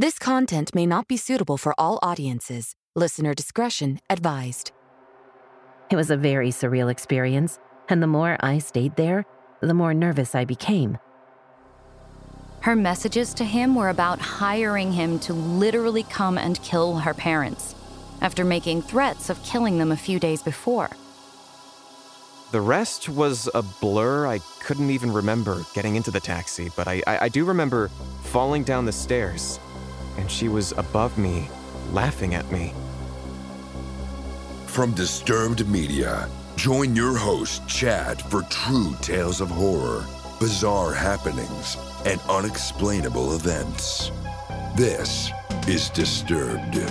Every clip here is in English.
This content may not be suitable for all audiences. Listener discretion advised. It was a very surreal experience, and the more I stayed there, the more nervous I became. Her messages to him were about hiring him to literally come and kill her parents, after making threats of killing them a few days before. The rest was a blur. I couldn't even remember getting into the taxi, but I do remember falling down the stairs, and she was above me, laughing at me. From Disturbed Media, join your host, Chad, for true tales of horror, bizarre happenings, and unexplainable events. This is Disturbed.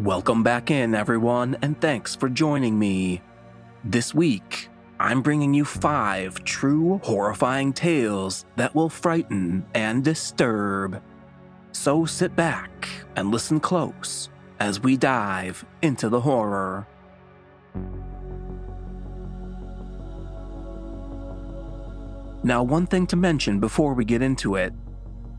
Welcome back in, everyone, and thanks for joining me. This week, I'm bringing you 5 true horrifying tales that will frighten and disturb. So sit back and listen close as we dive into the horror. Now, one thing to mention before we get into it.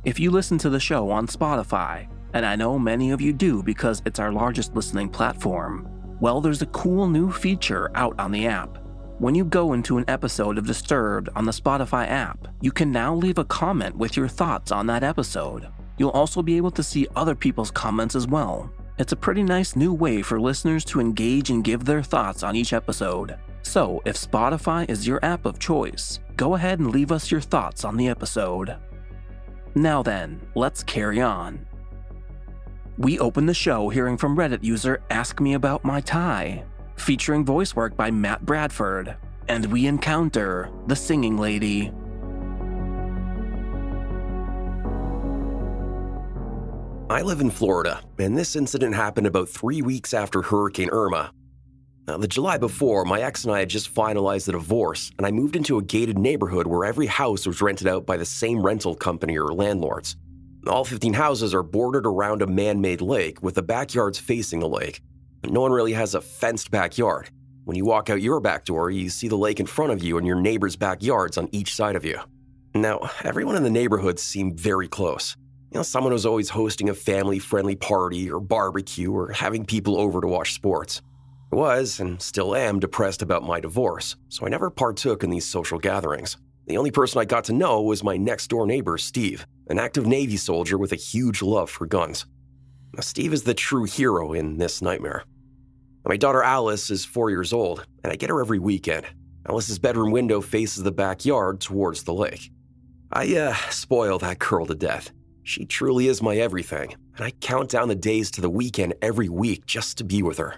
If you listen to the show on Spotify, and I know many of you do because it's our largest listening platform, well, there's a cool new feature out on the app. When you go into an episode of Disturbed on the Spotify app, you can now leave a comment with your thoughts on that episode. You'll also be able to see other people's comments as well. It's a pretty nice new way for listeners to engage and give their thoughts on each episode. So if Spotify is your app of choice, go ahead and leave us your thoughts on the episode. Now then, let's carry on. We open the show hearing from Reddit user Ask Me About My Tie, featuring voice work by Matt Bradford, and we encounter the singing lady. I live in Florida, and this incident happened about 3 weeks after Hurricane Irma. Now, the July before, my ex and I had just finalized a divorce, and I moved into a gated neighborhood where every house was rented out by the same rental company or landlords. All 15 houses are bordered around a man-made lake, with the backyards facing the lake. But no one really has a fenced backyard. When you walk out your back door, you see the lake in front of you and your neighbor's backyards on each side of you. Now, everyone in the neighborhood seemed very close. You know, someone was always hosting a family-friendly party or barbecue or having people over to watch sports. I was, and still am, depressed about my divorce, so I never partook in these social gatherings. The only person I got to know was my next-door neighbor, Steve, an active Navy soldier with a huge love for guns. Now, Steve is the true hero in this nightmare. Now, my daughter Alice is 4 years old, and I get her every weekend. Alice's bedroom window faces the backyard towards the lake. I spoil that girl to death. She truly is my everything, and I count down the days to the weekend every week just to be with her.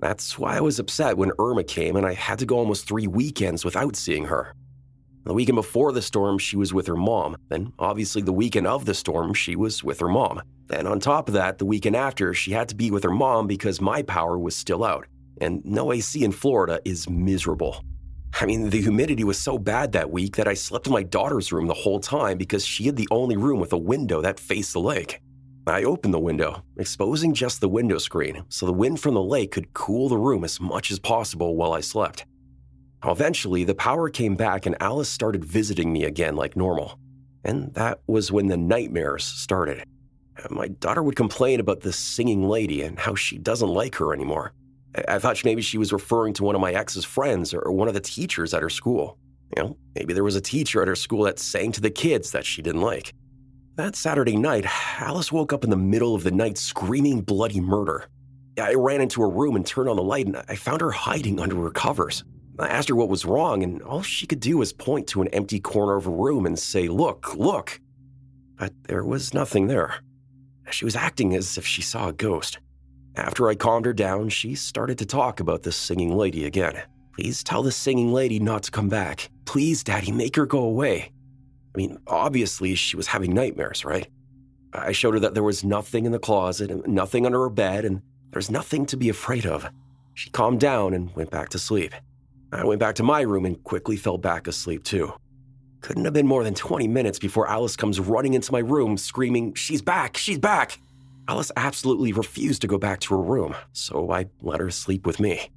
That's why I was upset when Irma came and I had to go almost 3 weekends without seeing her. The weekend before the storm, she was with her mom. Then, obviously, the weekend of the storm, she was with her mom. And on top of that, the weekend after, she had to be with her mom because my power was still out. And no AC in Florida is miserable. I mean, the humidity was so bad that week that I slept in my daughter's room the whole time because she had the only room with a window that faced the lake. I opened the window, exposing just the window screen so the wind from the lake could cool the room as much as possible while I slept. Eventually, the power came back and Alice started visiting me again like normal. And that was when the nightmares started. My daughter would complain about this singing lady and how she doesn't like her anymore. I thought maybe she was referring to one of my ex's friends or one of the teachers at her school. You know, maybe there was a teacher at her school that sang to the kids that she didn't like. That Saturday night, Alice woke up in the middle of the night screaming bloody murder. I ran into her room and turned on the light and I found her hiding under her covers. I asked her what was wrong, and all she could do was point to an empty corner of a room and say, "Look, look." But there was nothing there. She was acting as if she saw a ghost. After I calmed her down, she started to talk about this singing lady again. "Please tell the singing lady not to come back. Please, Daddy, make her go away." I mean, obviously she was having nightmares, right? I showed her that there was nothing in the closet and nothing under her bed, and there's nothing to be afraid of. She calmed down and went back to sleep. I went back to my room and quickly fell back asleep too. Couldn't have been more than 20 minutes before Alice comes running into my room screaming, "She's back, she's back." Alice absolutely refused to go back to her room, so I let her sleep with me.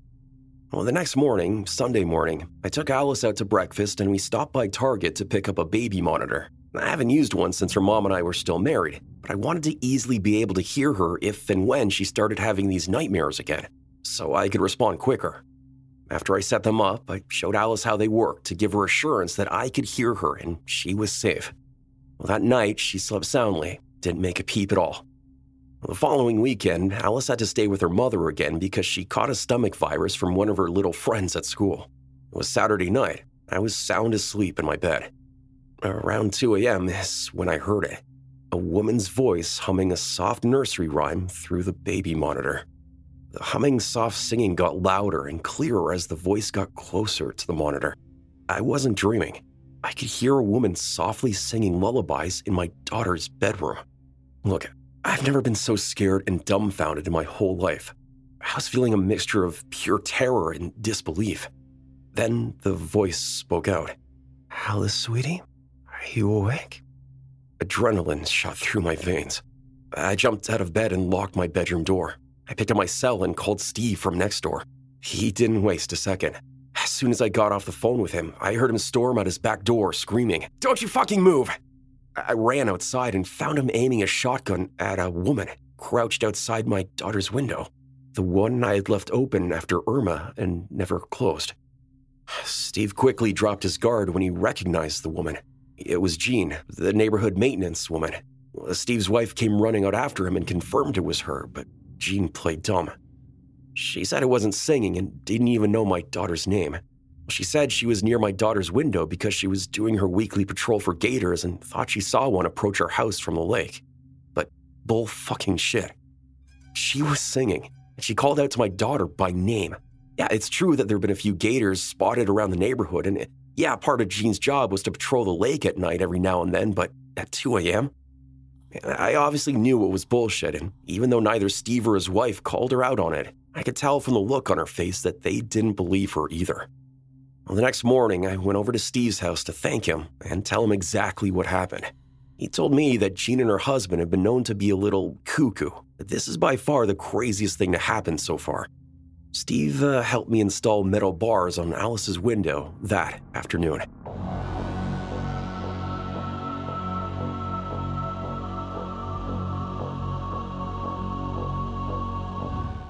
Well, the next morning, Sunday morning, I took Alice out to breakfast and we stopped by Target to pick up a baby monitor. I haven't used one since her mom and I were still married, but I wanted to easily be able to hear her if and when she started having these nightmares again, so I could respond quicker. After I set them up, I showed Alice how they worked to give her assurance that I could hear her and she was safe. Well, that night, she slept soundly, didn't make a peep at all. Well, the following weekend, Alice had to stay with her mother again because she caught a stomach virus from one of her little friends at school. It was Saturday night. I was sound asleep in my bed. Around 2 a.m. is when I heard it. A woman's voice humming a soft nursery rhyme through the baby monitor. The humming, soft singing got louder and clearer as the voice got closer to the monitor. I wasn't dreaming. I could hear a woman softly singing lullabies in my daughter's bedroom. Look, I've never been so scared and dumbfounded in my whole life. I was feeling a mixture of pure terror and disbelief. Then the voice spoke out. "Alice, sweetie, are you awake?" Adrenaline shot through my veins. I jumped out of bed and locked my bedroom door. I picked up my cell and called Steve from next door. He didn't waste a second. As soon as I got off the phone with him, I heard him storm out his back door screaming, "Don't you fucking move!" I ran outside and found him aiming a shotgun at a woman crouched outside my daughter's window, the one I had left open after Irma and never closed. Steve quickly dropped his guard when he recognized the woman. It was Jean, the neighborhood maintenance woman. Steve's wife came running out after him and confirmed it was her, but Jean played dumb. She said I wasn't singing and didn't even know my daughter's name. She said she was near my daughter's window because she was doing her weekly patrol for gators and thought she saw one approach her house from the lake. But bull fucking shit. She was singing, and she called out to my daughter by name. Yeah, it's true that there have been a few gators spotted around the neighborhood, and yeah, part of Jean's job was to patrol the lake at night every now and then, but at 2 a.m.? I obviously knew it was bullshit, and even though neither Steve or his wife called her out on it, I could tell from the look on her face that they didn't believe her either. Well, the next morning, I went over to Steve's house to thank him and tell him exactly what happened. He told me that Jean and her husband had been known to be a little cuckoo. This is by far the craziest thing to happen so far. Steve helped me install metal bars on Alice's window that afternoon.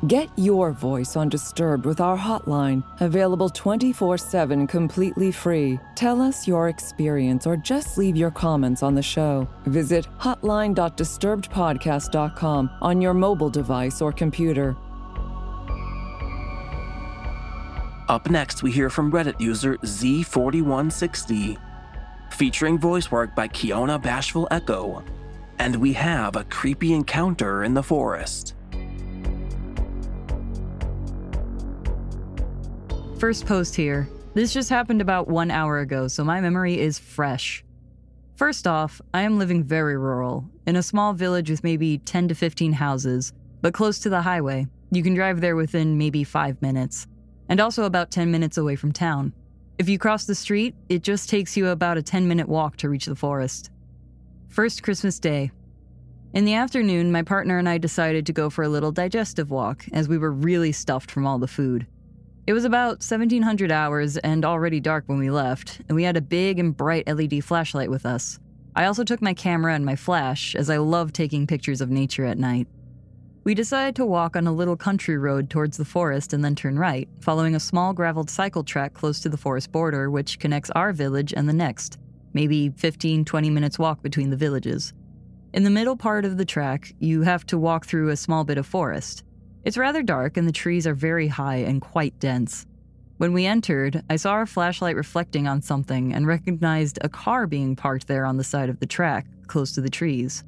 Get your voice on Disturbed with our hotline, available 24/7 completely free. Tell us your experience or just leave your comments on the show. Visit hotline.disturbedpodcast.com on your mobile device or computer. Up next, we hear from Reddit user Z4160, featuring voice work by Kiona Bashful Echo, and we have a creepy encounter in the forest. First post here. This just happened about 1 hour ago, so my memory is fresh. First off, I am living very rural, in a small village with maybe 10 to 15 houses, but close to the highway. You can drive there within maybe 5 minutes, and also about 10 minutes away from town. If you cross the street, it just takes you about a 10-minute walk to reach the forest. First Christmas Day. In the afternoon, my partner and I decided to go for a little digestive walk, as we were really stuffed from all the food. It was about 1700 hours and already dark when we left, and we had a big and bright LED flashlight with us. I also took my camera and my flash, as I love taking pictures of nature at night. We decided to walk on a little country road towards the forest and then turn right, following a small graveled cycle track close to the forest border, which connects our village and the next, maybe 15-20 minutes walk between the villages. In the middle part of the track, you have to walk through a small bit of forest. It's rather dark and the trees are very high and quite dense. When we entered, I saw our flashlight reflecting on something and recognized a car being parked there on the side of the track, close to the trees.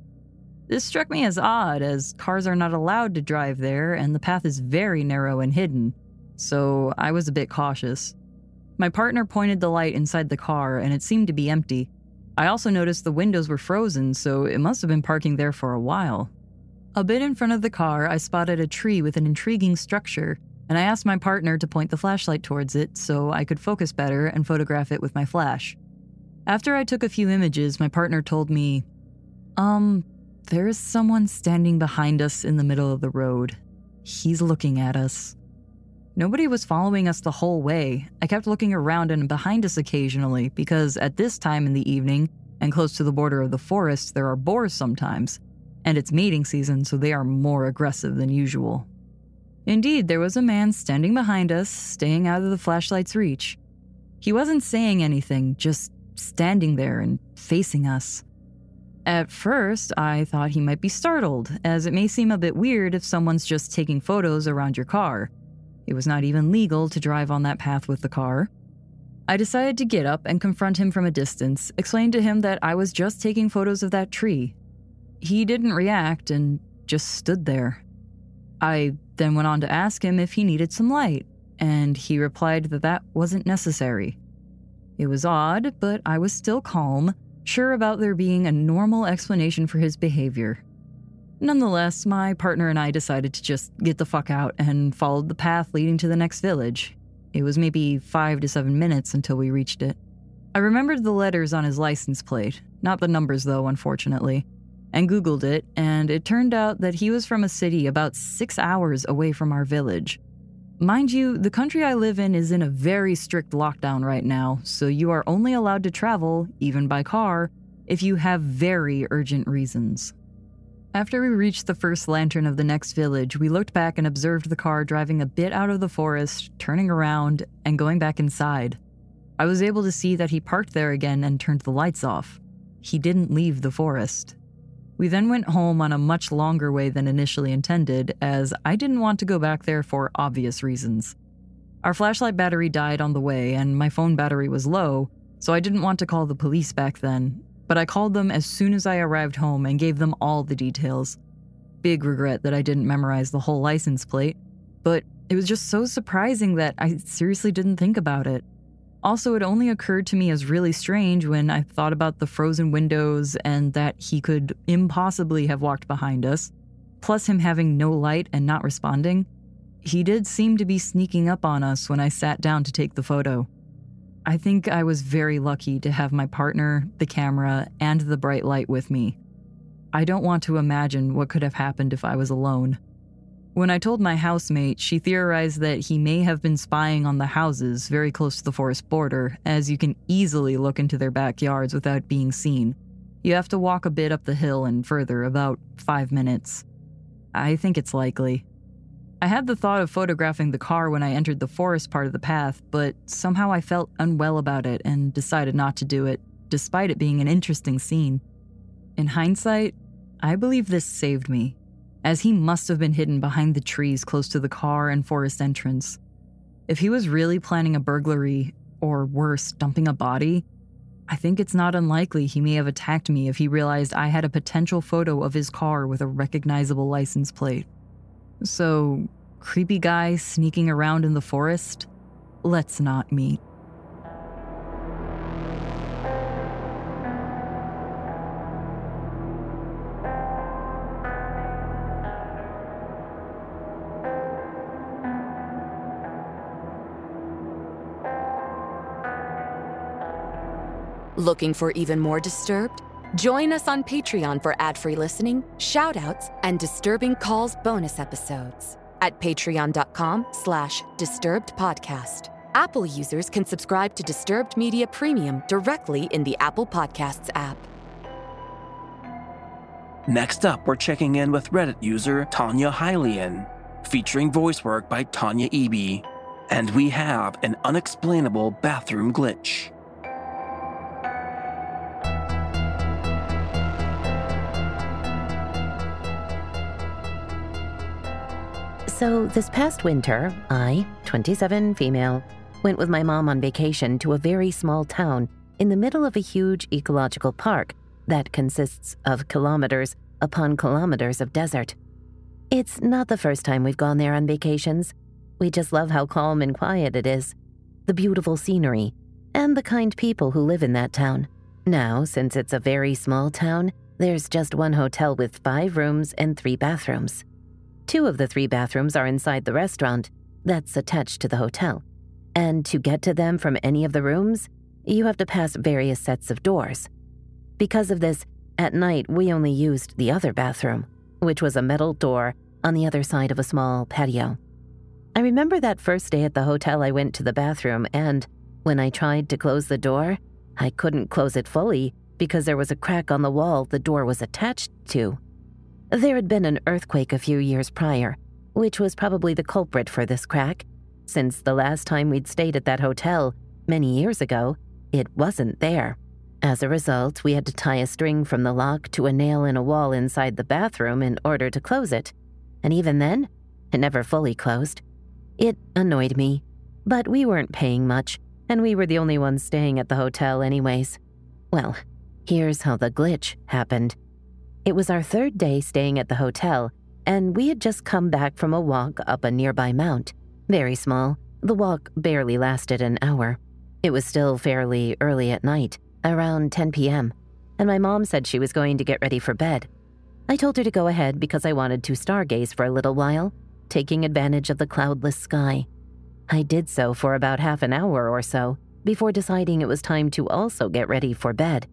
This struck me as odd, as cars are not allowed to drive there and the path is very narrow and hidden, so I was a bit cautious. My partner pointed the light inside the car and it seemed to be empty. I also noticed the windows were frozen, so it must have been parking there for a while. A bit in front of the car, I spotted a tree with an intriguing structure, and I asked my partner to point the flashlight towards it so I could focus better and photograph it with my flash. After I took a few images, my partner told me, there is someone standing behind us in the middle of the road. He's looking at us. Nobody was following us the whole way. I kept looking around and behind us occasionally because at this time in the evening and close to the border of the forest, there are boars sometimes. And it's mating season, so they are more aggressive than usual. Indeed, there was a man standing behind us, staying out of the flashlight's reach. He wasn't saying anything, just standing there and facing us. At first, I thought he might be startled, as it may seem a bit weird if someone's just taking photos around your car. It was not even legal to drive on that path with the car. I decided to get up and confront him from a distance, explain to him that I was just taking photos of that tree. He didn't react and just stood there. I then went on to ask him if he needed some light, and he replied that wasn't necessary. It was odd, but I was still calm, sure about there being a normal explanation for his behavior. Nonetheless, my partner and I decided to just get the fuck out and followed the path leading to the next village. It was maybe 5 to 7 minutes until we reached it. I remembered the letters on his license plate, not the numbers though, unfortunately, and Googled it, and it turned out that he was from a city about 6 hours away from our village. Mind you, the country I live in is in a very strict lockdown right now, so you are only allowed to travel, even by car, if you have very urgent reasons. After we reached the first lantern of the next village, we looked back and observed the car driving a bit out of the forest, turning around, and going back inside. I was able to see that he parked there again and turned the lights off. He didn't leave the forest. We then went home on a much longer way than initially intended, as I didn't want to go back there for obvious reasons. Our flashlight battery died on the way, and my phone battery was low, so I didn't want to call the police back then, but I called them as soon as I arrived home and gave them all the details. Big regret that I didn't memorize the whole license plate, but it was just so surprising that I seriously didn't think about it. Also, it only occurred to me as really strange when I thought about the frozen windows and that he could impossibly have walked behind us, plus him having no light and not responding. He did seem to be sneaking up on us when I sat down to take the photo. I think I was very lucky to have my partner, the camera, and the bright light with me. I don't want to imagine what could have happened if I was alone. When I told my housemate, she theorized that he may have been spying on the houses very close to the forest border, as you can easily look into their backyards without being seen. You have to walk a bit up the hill and further, about 5 minutes. I think it's likely. I had the thought of photographing the car when I entered the forest part of the path, but somehow I felt unwell about it and decided not to do it, despite it being an interesting scene. In hindsight, I believe this saved me, as he must have been hidden behind the trees close to the car and forest entrance. If he was really planning a burglary, or worse, dumping a body, I think it's not unlikely he may have attacked me if he realized I had a potential photo of his car with a recognizable license plate. So, creepy guy sneaking around in the forest? Let's not meet. Looking for even more Disturbed? Join us on Patreon for ad-free listening, shout-outs, and Disturbing Calls bonus episodes at patreon.com/disturbedpodcast. Apple users can subscribe to Disturbed Media Premium directly in the Apple Podcasts app. Next up, we're checking in with Reddit user Tanya Hylian, featuring voice work by Tanya Eby. And we have an unexplainable bathroom glitch. So this past winter, I, 27, female, went with my mom on vacation to a very small town in the middle of a huge ecological park that consists of kilometers upon kilometers of desert. It's not the first time we've gone there on vacations. We just love how calm and quiet it is, the beautiful scenery, and the kind people who live in that town. Now, since it's a very small town, there's just one hotel with 5 rooms and 3 bathrooms. 2 of the 3 bathrooms are inside the restaurant that's attached to the hotel. And to get to them from any of the rooms, you have to pass various sets of doors. Because of this, at night we only used the other bathroom, which was a metal door on the other side of a small patio. I remember that first day at the hotel I went to the bathroom, and when I tried to close the door, I couldn't close it fully because there was a crack on the wall the door was attached to. There had been an earthquake a few years prior, which was probably the culprit for this crack. Since the last time we'd stayed at that hotel, many years ago, it wasn't there. As a result, we had to tie a string from the lock to a nail in a wall inside the bathroom in order to close it. And even then, it never fully closed. It annoyed me, but we weren't paying much, and we were the only ones staying at the hotel anyways. Well, here's how the glitch happened. It was our 3rd day staying at the hotel, and we had just come back from a walk up a nearby mount. Very small, the walk barely lasted an hour. It was still fairly early at night, around 10 p.m., and my mom said she was going to get ready for bed. I told her to go ahead because I wanted to stargaze for a little while, taking advantage of the cloudless sky. I did so for about half an hour or so, before deciding it was time to also get ready for bed.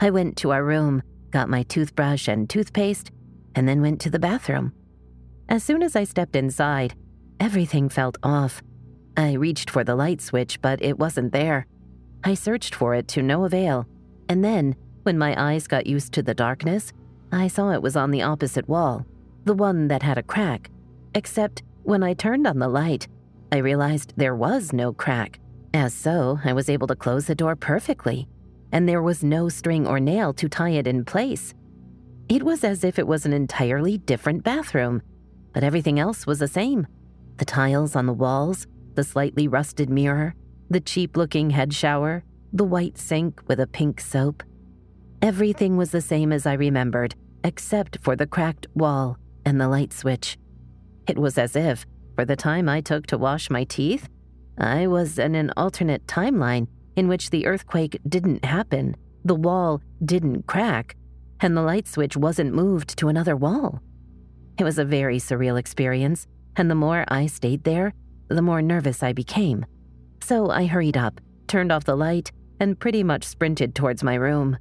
I went to our room, got my toothbrush and toothpaste, and then went to the bathroom. As soon as I stepped inside, everything felt off. I reached for the light switch, but it wasn't there. I searched for it to no avail, and then, when my eyes got used to the darkness, I saw it was on the opposite wall, the one that had a crack. Except, when I turned on the light, I realized there was no crack. As so, I was able to close the door perfectly, and there was no string or nail to tie it in place. It was as if it was an entirely different bathroom, but everything else was the same. The tiles on the walls, the slightly rusted mirror, the cheap-looking head shower, the white sink with a pink soap. Everything was the same as I remembered, except for the cracked wall and the light switch. It was as if, for the time I took to wash my teeth, I was in an alternate timeline in which the earthquake didn't happen, the wall didn't crack, and the light switch wasn't moved to another wall. It was a very surreal experience, and the more I stayed there, the more nervous I became. So I hurried up, turned off the light, and pretty much sprinted towards my room.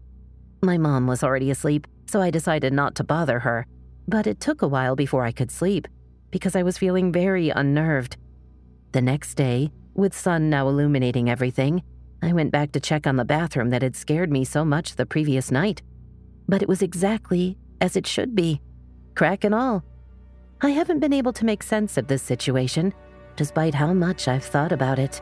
My mom was already asleep, so I decided not to bother her, but it took a while before I could sleep because I was feeling very unnerved. The next day, with sun now illuminating everything, I went back to check on the bathroom that had scared me so much the previous night. But it was exactly as it should be, crack and all. I haven't been able to make sense of this situation, despite how much I've thought about it.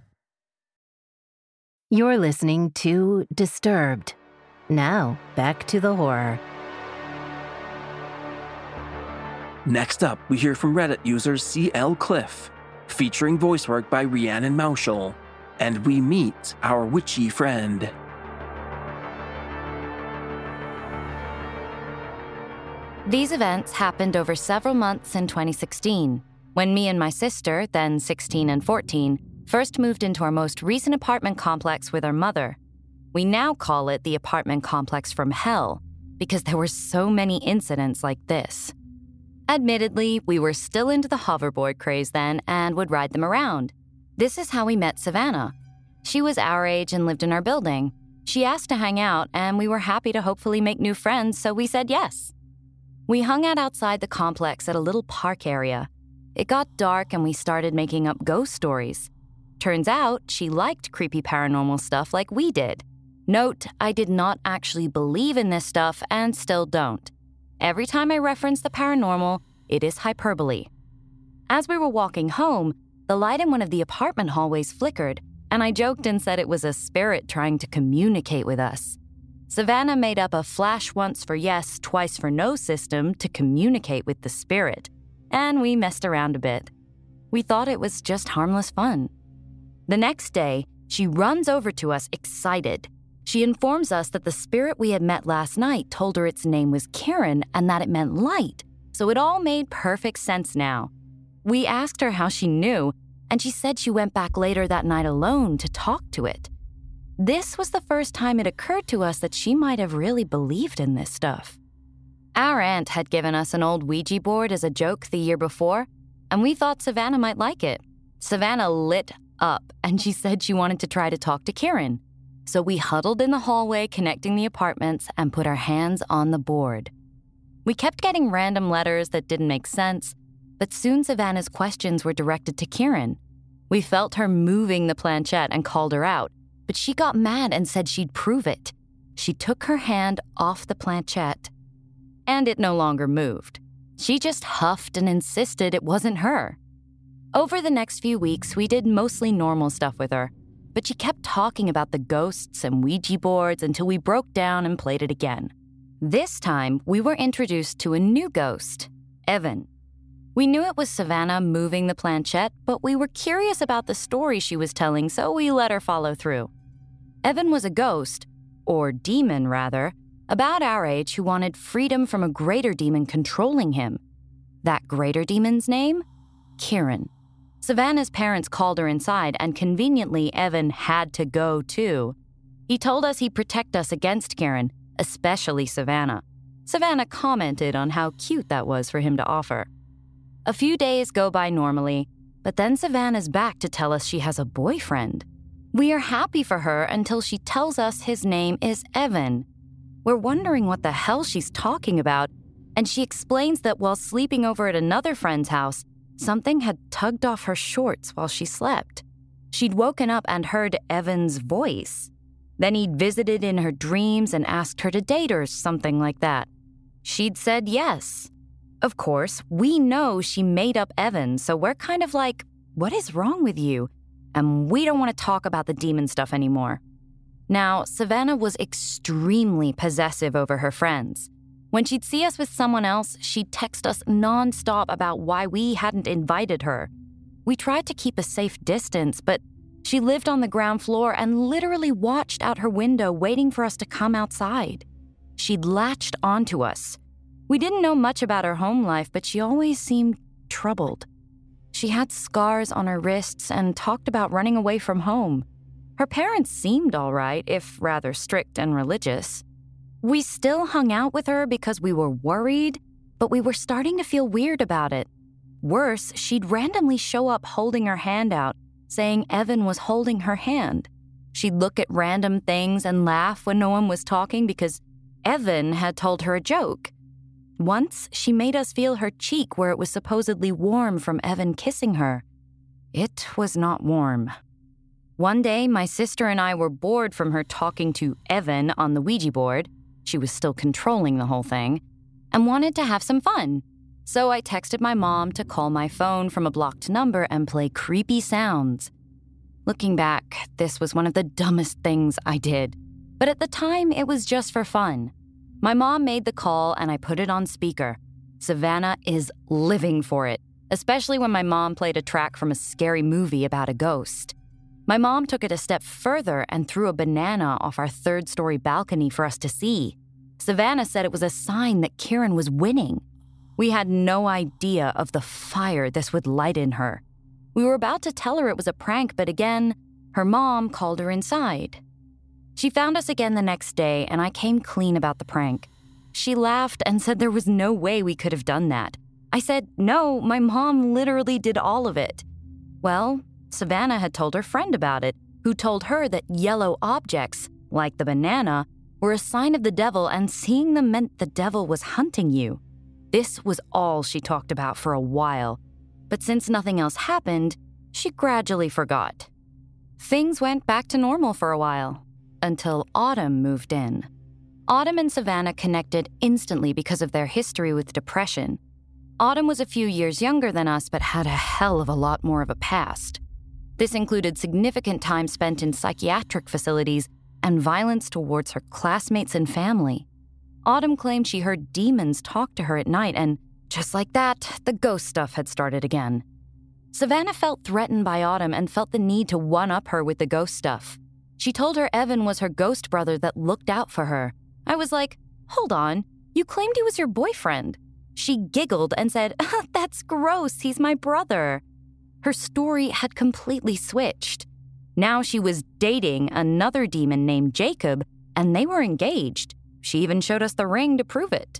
You're listening to Disturbed. Now, back to the horror. Next up, we hear from Reddit user CL Cliff, featuring voice work by Rhiannon Mauschel, and we meet our witchy friend. These events happened over several months in 2016, when me and my sister, then 16 and 14, first moved into our most recent apartment complex with our mother. We now call it the apartment complex from hell because there were so many incidents like this. Admittedly, we were still into the hoverboard craze then and would ride them around. This is how we met Savannah. She was our age and lived in our building. She asked to hang out and we were happy to hopefully make new friends, so we said yes. We hung out outside the complex at a little park area. It got dark and we started making up ghost stories. Turns out, she liked creepy paranormal stuff like we did. Note, I did not actually believe in this stuff and still don't. Every time I reference the paranormal, it is hyperbole. As we were walking home, the light in one of the apartment hallways flickered, and I joked and said it was a spirit trying to communicate with us. Savannah made up a flash once for yes, twice for no system to communicate with the spirit, and we messed around a bit. We thought it was just harmless fun. The next day, she runs over to us excited. She informs us that the spirit we had met last night told her its name was Kieran and that it meant light, so it all made perfect sense now. We asked her how she knew, and she said she went back later that night alone to talk to it. This was the first time it occurred to us that she might have really believed in this stuff. Our aunt had given us an old Ouija board as a joke the year before, and we thought Savannah might like it. Savannah lit up, and she said she wanted to try to talk to Kieran. So we huddled in the hallway connecting the apartments and put our hands on the board. We kept getting random letters that didn't make sense, but soon Savannah's questions were directed to Kieran. We felt her moving the planchette and called her out, but she got mad and said she'd prove it. She took her hand off the planchette, and it no longer moved. She just huffed and insisted it wasn't her. Over the next few weeks, we did mostly normal stuff with her, but she kept talking about the ghosts and Ouija boards until we broke down and played it again. This time, we were introduced to a new ghost, Evan. We knew it was Savannah moving the planchette, but we were curious about the story she was telling, so we let her follow through. Evan was a ghost, or demon rather, about our age who wanted freedom from a greater demon controlling him. That greater demon's name? Kieran. Savannah's parents called her inside, and conveniently, Evan had to go too. He told us he'd protect us against Kieran, especially Savannah. Savannah commented on how cute that was for him to offer. A few days go by normally, but then Savannah's back to tell us she has a boyfriend. We are happy for her until she tells us his name is Evan. We're wondering what the hell she's talking about, and she explains that while sleeping over at another friend's house, something had tugged off her shorts while she slept. She'd woken up and heard Evan's voice. Then he'd visited in her dreams and asked her to date or something like that. She'd said yes. Of course, we know she made up Evan, so we're kind of like, what is wrong with you? And we don't want to talk about the demon stuff anymore. Now, Savannah was extremely possessive over her friends. When she'd see us with someone else, she'd text us nonstop about why we hadn't invited her. We tried to keep a safe distance, but She lived on the ground floor and literally watched out her window waiting for us to come outside. She'd latched onto us. We didn't know much about her home life, but she always seemed troubled. She had scars on her wrists and talked about running away from home. Her parents seemed all right, if rather strict and religious. We still hung out with her because we were worried, but we were starting to feel weird about it. Worse, she'd randomly show up holding her hand out, saying Evan was holding her hand. She'd look at random things and laugh when no one was talking because Evan had told her a joke. Once, she made us feel her cheek where it was supposedly warm from Evan kissing her. It was not warm. One day, my sister and I were bored from her talking to Evan on the Ouija board. She was still controlling the whole thing, and wanted to have some fun. So I texted my mom to call my phone from a blocked number and play creepy sounds. Looking back, this was one of the dumbest things I did. But at the time, it was just for fun. My mom made the call and I put it on speaker. Savannah is living for it, especially when my mom played a track from a scary movie about a ghost. My mom took it a step further and threw a banana off our third-story balcony for us to see. Savannah said it was a sign that Kieran was winning. We had no idea of the fire this would light in her. We were about to tell her it was a prank, but again, her mom called her inside. She found us again the next day, and I came clean about the prank. She laughed and said there was no way we could have done that. I said, no, my mom literally did all of it. Well, Savannah had told her friend about it, who told her that yellow objects, like the banana, were a sign of the devil and seeing them meant the devil was hunting you. This was all she talked about for a while, but since nothing else happened, she gradually forgot. Things went back to normal for a while. Until Autumn moved in. Autumn and Savannah connected instantly because of their history with depression. Autumn was a few years younger than us, but had a hell of a lot more of a past. This included significant time spent in psychiatric facilities and violence towards her classmates and family. Autumn claimed she heard demons talk to her at night, and just like that, the ghost stuff had started again. Savannah felt threatened by Autumn and felt the need to one-up her with the ghost stuff. She told her Evan was her ghost brother that looked out for her. I was like, hold on, you claimed he was your boyfriend. She giggled and said, that's gross, he's my brother. Her story had completely switched. Now she was dating another demon named Jacob, and they were engaged. She even showed us the ring to prove it.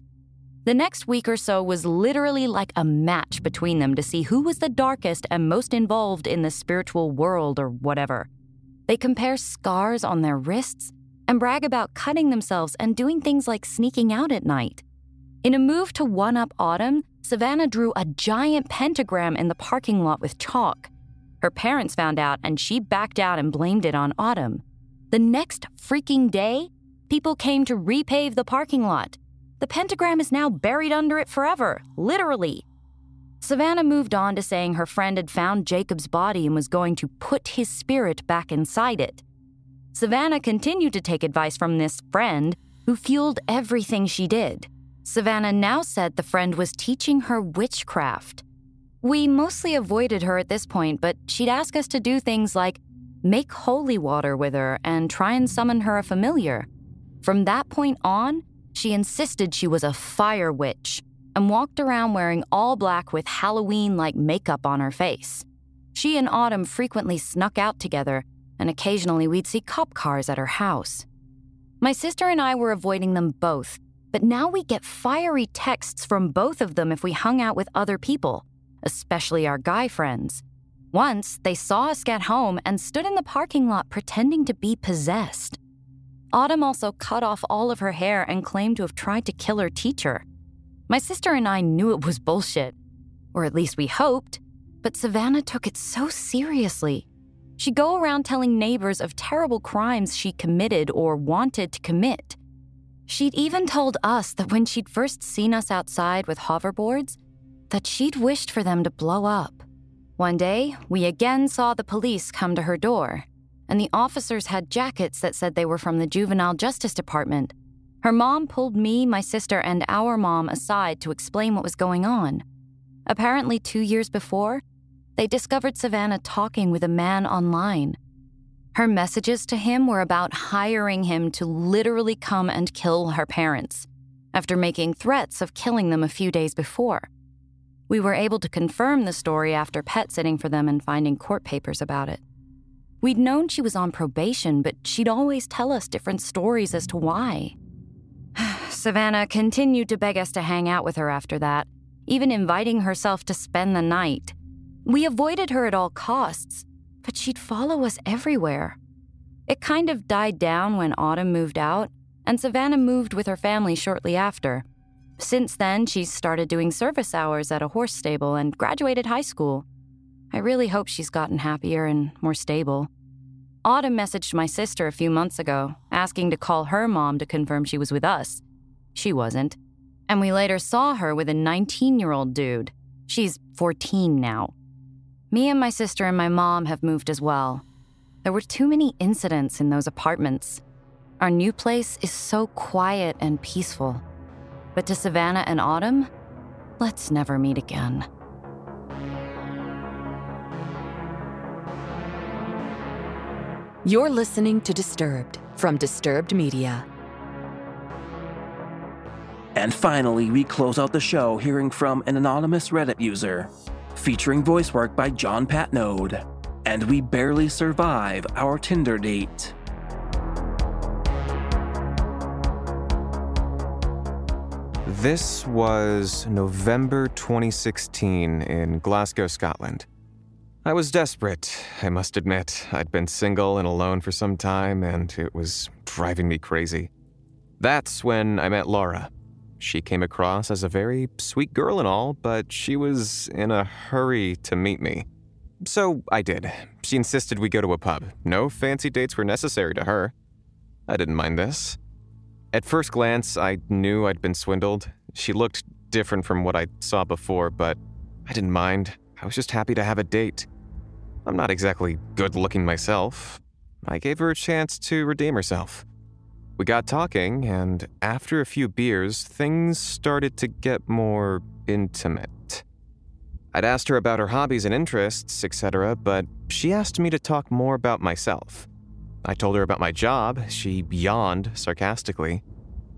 The next week or so was literally like a match between them to see who was the darkest and most involved in the spiritual world or whatever. They compare scars on their wrists and brag about cutting themselves and doing things like sneaking out at night. In a move to one-up Autumn, Savannah drew a giant pentagram in the parking lot with chalk. Her parents found out and she backed out and blamed it on Autumn. The next freaking day, people came to repave the parking lot. The pentagram is now buried under it forever, literally. Savannah moved on to saying her friend had found Jacob's body and was going to put his spirit back inside it. Savannah continued to take advice from this friend, who fueled everything she did. Savannah now said the friend was teaching her witchcraft. We mostly avoided her at this point, but she'd ask us to do things like make holy water with her and try and summon her a familiar. From that point on, she insisted she was a fire witch and walked around wearing all black with Halloween-like makeup on her face. She and Autumn frequently snuck out together, and occasionally we'd see cop cars at her house. My sister and I were avoiding them both, but now we get fiery texts from both of them if we hung out with other people, especially our guy friends. Once, they saw us get home and stood in the parking lot pretending to be possessed. Autumn also cut off all of her hair and claimed to have tried to kill her teacher. My sister and I knew it was bullshit, or at least we hoped, but Savannah took it so seriously. She'd go around telling neighbors of terrible crimes she committed or wanted to commit. She'd even told us that when she'd first seen us outside with hoverboards, that she'd wished for them to blow up. One day, we again saw the police come to her door, and the officers had jackets that said they were from the Juvenile Justice Department. Her mom pulled me, my sister, and our mom aside to explain what was going on. Apparently 2 years before, they discovered Savannah talking with a man online Her messages to him were about hiring him to literally come and kill her parents, after making threats of killing them a few days before. We were able to confirm the story after pet sitting for them and finding court papers about it. We'd known she was on probation, but she'd always tell us different stories as to why. Savannah continued to beg us to hang out with her after that, even inviting herself to spend the night. We avoided her at all costs, but she'd follow us everywhere. It kind of died down when Autumn moved out, and Savannah moved with her family shortly after. Since then, she's started doing service hours at a horse stable and graduated high school. I really hope she's gotten happier and more stable. Autumn messaged my sister a few months ago, asking to call her mom to confirm she was with us. She wasn't. And we later saw her with a 19-year-old dude. She's 14 now. Me and my sister and my mom have moved as well. There were too many incidents in those apartments. Our new place is so quiet and peaceful. But to Savannah and Autumn, let's never meet again. You're listening to Disturbed from Disturbed Media. And finally, we close out the show hearing from an anonymous Reddit user, featuring voice work by John Patnode, and we barely survive our Tinder date. This was November 2016 in Glasgow, Scotland. I was desperate, I must admit. I'd been single and alone for some time, and it was driving me crazy. That's when I met Laura. She came across as a very sweet girl and all, but she was in a hurry to meet me. So I did. She insisted we go to a pub. No fancy dates were necessary to her. I didn't mind this. At first glance, I knew I'd been swindled. She looked different from what I saw before, but I didn't mind. I was just happy to have a date. I'm not exactly good-looking myself. I gave her a chance to redeem herself. We got talking, and after a few beers, things started to get more intimate. I'd asked her about her hobbies and interests, etc., but she asked me to talk more about myself. I told her about my job. She yawned sarcastically.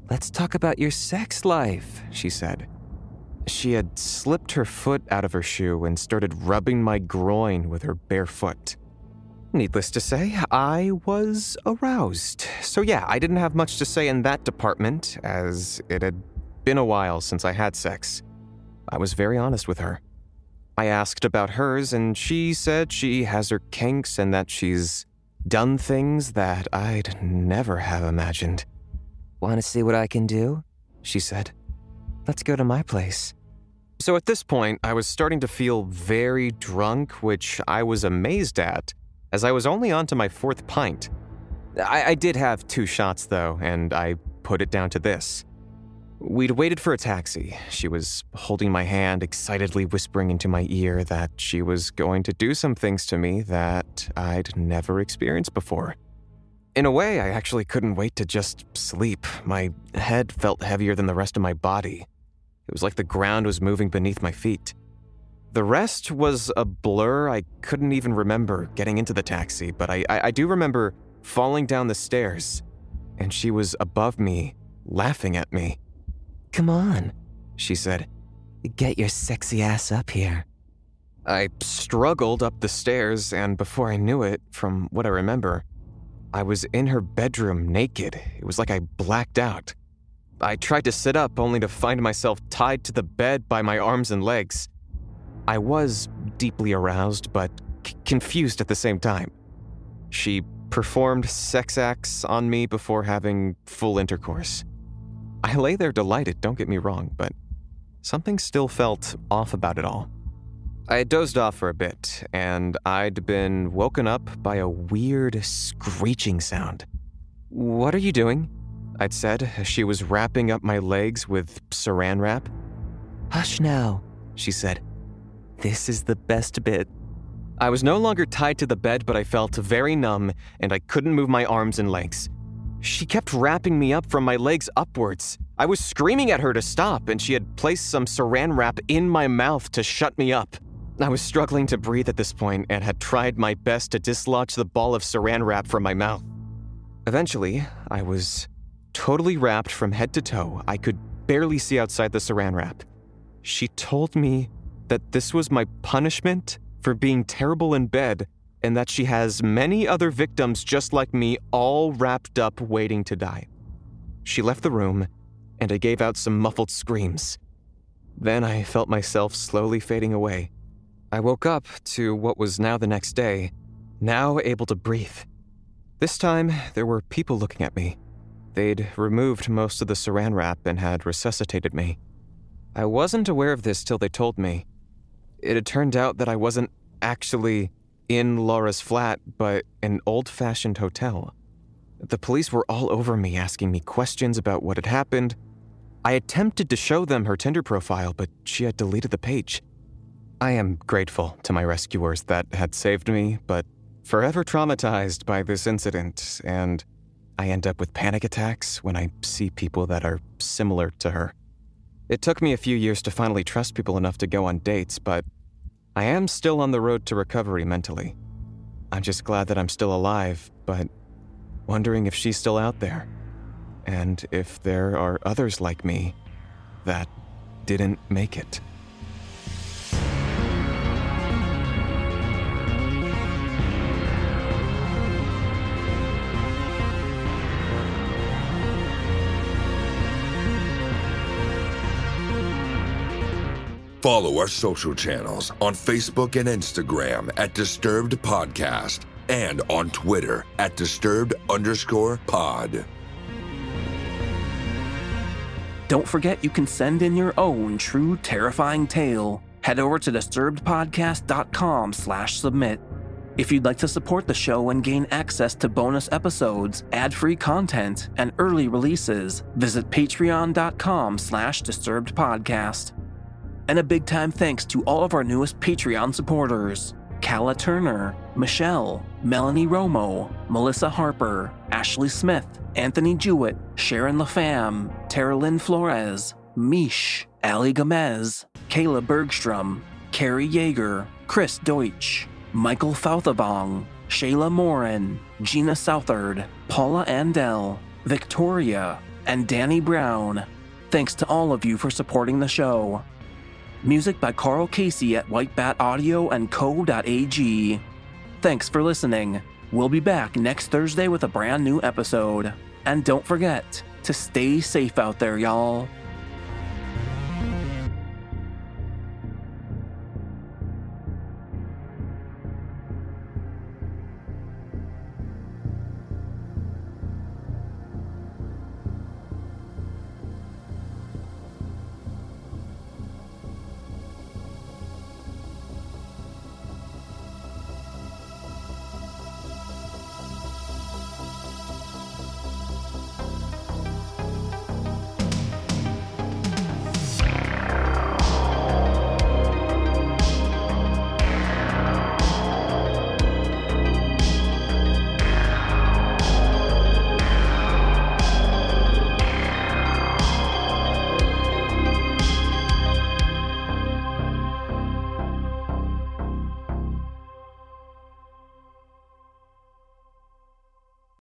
"Let's talk about your sex life," she said. She had slipped her foot out of her shoe and started rubbing my groin with her bare foot. Needless to say, I was aroused. So yeah, I didn't have much to say in that department, as it had been a while since I had sex. I was very honest with her. I asked about hers, and she said she has her kinks and that she's done things that I'd never have imagined. "Want to see what I can do?" she said. "Let's go to my place." So at this point, I was starting to feel very drunk, which I was amazed at, as I was only on to my fourth pint. I did have 2 shots, though, and I put it down to this. We'd waited for a taxi. She was holding my hand, excitedly whispering into my ear that she was going to do some things to me that I'd never experienced before. In a way, I actually couldn't wait to just sleep. My head felt heavier than the rest of my body. It was like the ground was moving beneath my feet. The rest was a blur. I couldn't even remember getting into the taxi, but I do remember falling down the stairs, and she was above me, laughing at me. "Come on," she said. "Get your sexy ass up here." I struggled up the stairs, and before I knew it, from what I remember, I was in her bedroom naked. It was like I blacked out. I tried to sit up, only to find myself tied to the bed by my arms and legs. I was deeply aroused, but confused at the same time. She performed sex acts on me before having full intercourse. I lay there delighted, don't get me wrong, but something still felt off about it all. I had dozed off for a bit, and I'd been woken up by a weird screeching sound. "What are you doing?" I'd said as she was wrapping up my legs with saran wrap. "Hush now," she said. "This is the best bit." I was no longer tied to the bed, but I felt very numb, and I couldn't move my arms and legs. She kept wrapping me up from my legs upwards. I was screaming at her to stop, and she had placed some saran wrap in my mouth to shut me up. I was struggling to breathe at this point and had tried my best to dislodge the ball of saran wrap from my mouth. Eventually, I was totally wrapped from head to toe. I could barely see outside the saran wrap. She told me that this was my punishment for being terrible in bed and that she has many other victims just like me, all wrapped up waiting to die. She left the room and I gave out some muffled screams. Then I felt myself slowly fading away. I woke up to what was now the next day, now able to breathe. This time, there were people looking at me. They'd removed most of the saran wrap and had resuscitated me. I wasn't aware of this till they told me. It had turned out that I wasn't actually in Laura's flat, but an old-fashioned hotel. The police were all over me, asking me questions about what had happened. I attempted to show them her Tinder profile, but she had deleted the page. I am grateful to my rescuers that had saved me, but forever traumatized by this incident, and I end up with panic attacks when I see people that are similar to her. It took me a few years to finally trust people enough to go on dates, but I am still on the road to recovery mentally. I'm just glad that I'm still alive, but wondering if she's still out there, and if there are others like me that didn't make it. Follow our social channels on Facebook and Instagram at Disturbed Podcast and on Twitter at Disturbed_pod. Don't forget you can send in your own true terrifying tale. Head over to disturbedpodcast.com/submit. If you'd like to support the show and gain access to bonus episodes, ad-free content, and early releases, visit patreon.com/disturbedpodcast. And a big time thanks to all of our newest Patreon supporters: Calla Turner, Michelle, Melanie Romo, Melissa Harper, Ashley Smith, Anthony Jewett, Sharon LaFamme, Tara Lynn Flores, Mish, Ali Gomez, Kayla Bergstrom, Carrie Yeager, Chris Deutsch, Michael Fauthabong, Shayla Morin, Gina Southard, Paula Andell, Victoria, and Danny Brown. Thanks to all of you for supporting the show. Music by Carl Casey at White Bat Audio and Co.ag. Thanks for listening. We'll be back next Thursday with a brand new episode. And don't forget to stay safe out there, y'all.